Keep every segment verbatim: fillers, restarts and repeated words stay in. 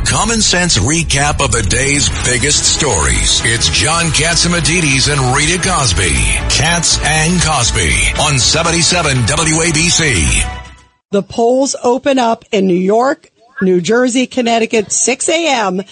a common sense recap of the day's biggest stories. It's John Katsimatidis and Rita Cosby. Katz and Cosby on seventy-seven W A B C. The polls open up in New York, New Jersey, Connecticut, six a.m.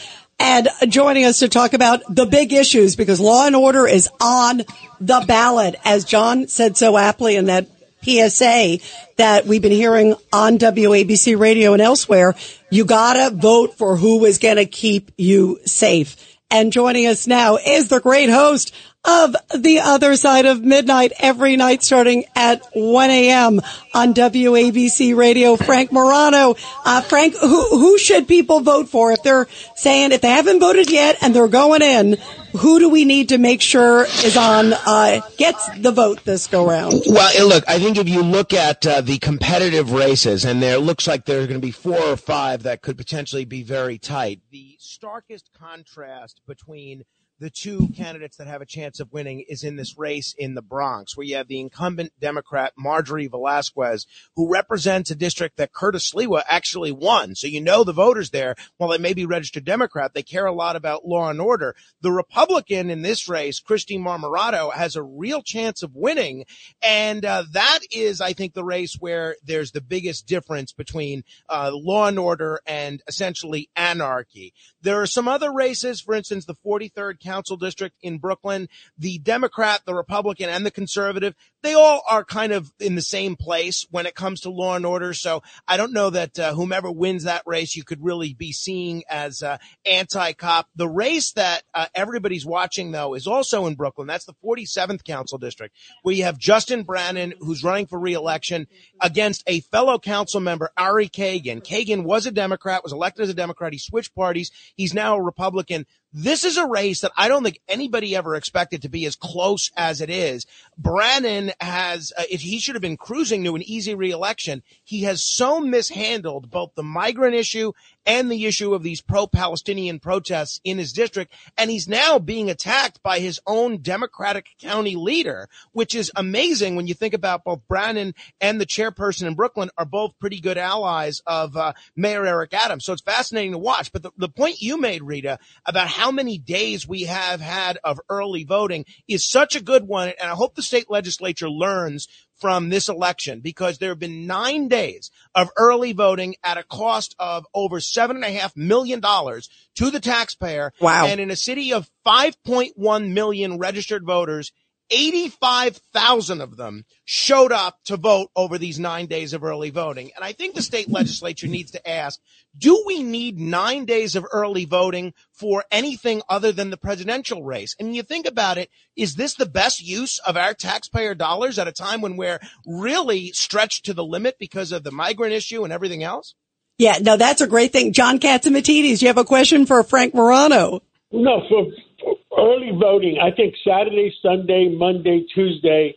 And joining us to talk about the big issues, because law and order is on the ballot, as John said so aptly in that P S A that we've been hearing on W A B C radio and elsewhere. You gotta vote for who is gonna keep you safe. And joining us now is the great host of The Other Side of Midnight every night starting at one a.m. on W A B C radio, Frank Morano. Uh, Frank, who, who should people vote for if they're saying, if they haven't voted yet and they're going in, who do we need to make sure is on, uh, gets the vote this go round? Well, look, I think if you look at uh, the competitive races, and there looks like there are going to be four or five that could potentially be very tight, the starkest contrast between the two candidates that have a chance of winning is in this race in the Bronx, where you have the incumbent Democrat Marjorie Velasquez, who represents a district that Curtis Sliwa actually won. So you know the voters there, while they may be registered Democrat, they care a lot about law and order. The Republican in this race, Christine Marmorato, has a real chance of winning. And uh, that is, I think, the race where there's the biggest difference between uh, law and order and essentially anarchy. There are some other races, for instance, the forty-third Council District in Brooklyn, the Democrat, the Republican, and the Conservative, they all are kind of in the same place when it comes to law and order. So I don't know that uh, whomever wins that race, you could really be seeing as uh, anti-cop. The race that uh, everybody's watching, though, is also in Brooklyn. That's the forty-seventh Council District, where you have Justin Brannon, who's running for re-election against a fellow council member, Ari Kagan. Kagan was a Democrat, was elected as a Democrat. He switched parties. He's now a Republican. This is a race that I don't think anybody ever expected to be as close as it is. Brannon has, uh, if he should have been cruising to an easy re-election, he has so mishandled both the migrant issue and the issue of these pro-Palestinian protests in his district. And he's now being attacked by his own Democratic county leader, which is amazing when you think about both Brannon and the chairperson in Brooklyn are both pretty good allies of uh, Mayor Eric Adams. So it's fascinating to watch. But the, the point you made, Rita, about how many days we have had of early voting is such a good one. And I hope the state legislature learns from this election, because there have been nine days of early voting at a cost of over seven and a half million dollars to the taxpayer. Wow. And in a city of five point one million registered voters, eighty-five thousand of them showed up to vote over these nine days of early voting. And I think the state legislature needs to ask, do we need nine days of early voting for anything other than the presidential race? And you think about it, is this the best use of our taxpayer dollars at a time when we're really stretched to the limit because of the migrant issue and everything else? Yeah, no, that's a great thing. John Katsimatidis, you have a question for Frank Morano? No, for early voting, I think Saturday, Sunday, Monday, Tuesday,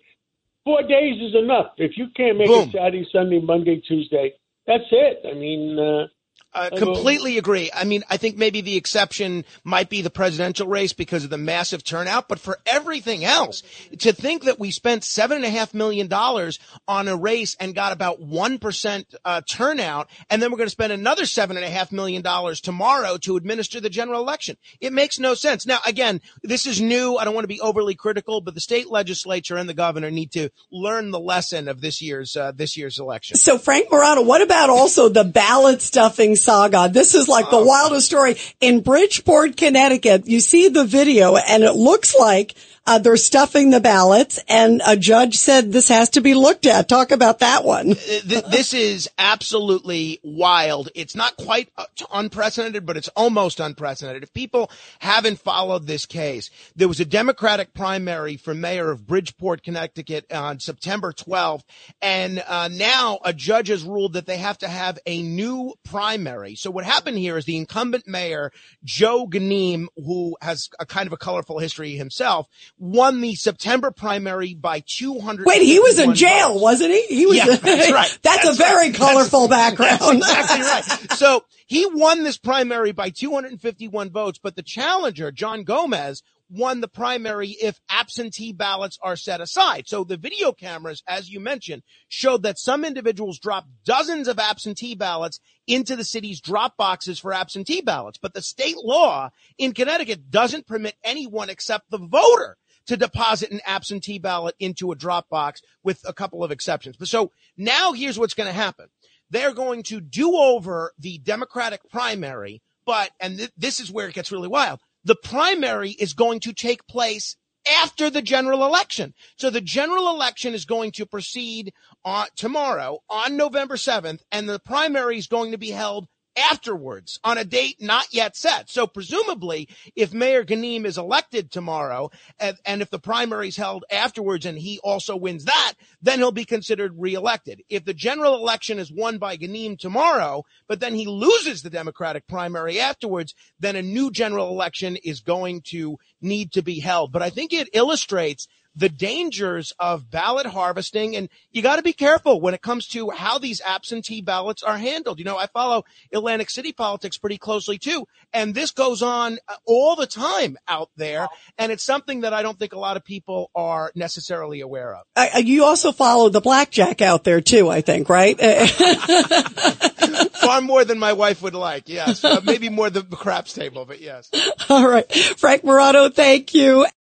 four days is enough. If you can't make Boom. it Saturday, Sunday, Monday, Tuesday, that's it. I mean... Uh, I uh, completely agree. I mean, I think maybe the exception might be the presidential race because of the massive turnout. But for everything else, to think that we spent seven and a half million dollars on a race and got about one percent uh, turnout, and then we're going to spend another seven and a half million dollars tomorrow to administer the general election. It makes no sense. Now, again, this is new. I don't want to be overly critical, but the state legislature and the governor need to learn the lesson of this year's uh, this year's election. So, Frank Morano, what about also the ballot stuffing saga? This is like the wildest story in Bridgeport, Connecticut. You see the video, and it looks like uh, they're stuffing the ballots. And a judge said this has to be looked at. Talk about that one. This is absolutely wild. It's not quite unprecedented, but it's almost unprecedented. If people haven't followed this case, there was a Democratic primary for mayor of Bridgeport, Connecticut, on September twelfth, and uh, now a judge has ruled that they have to have a new primary. So what happened here is the incumbent mayor, Joe Ganim, who has a kind of a colorful history himself, won the September primary by two hundred. Wait, he was in jail, votes. wasn't he? He was. Yeah, a, that's right. That's, that's a very right. colorful that's, background. That's exactly right. So he won this primary by two hundred fifty-one votes, but the challenger, John Gomez, won the primary if absentee ballots are set aside. So the video cameras, as you mentioned, showed that some individuals dropped dozens of absentee ballots into the city's drop boxes for absentee ballots. But the state law in Connecticut doesn't permit anyone except the voter to deposit an absentee ballot into a drop box, with a couple of exceptions. But so now here's what's going to happen. They're going to do over the Democratic primary, but, and th- this is where it gets really wild, the primary is going to take place after the general election. So the general election is going to proceed on tomorrow on November seventh, and the primary is going to be held afterwards on a date not yet set. So presumably, if Mayor Ganim is elected tomorrow, and, and if the primary is held afterwards and he also wins that, then he'll be considered reelected. If the general election is won by Ganim tomorrow, but then he loses the Democratic primary afterwards, then a new general election is going to need to be held. But I think it illustrates the dangers of ballot harvesting, and you got to be careful when it comes to how these absentee ballots are handled. You know, I follow Atlantic City politics pretty closely too, and this goes on all the time out there, and it's something that I don't think a lot of people are necessarily aware of. I, you also follow the blackjack out there too, I think, right? Far more than my wife would like, yes. Uh, maybe more the craps table, but yes. All right. Frank Morano, thank you.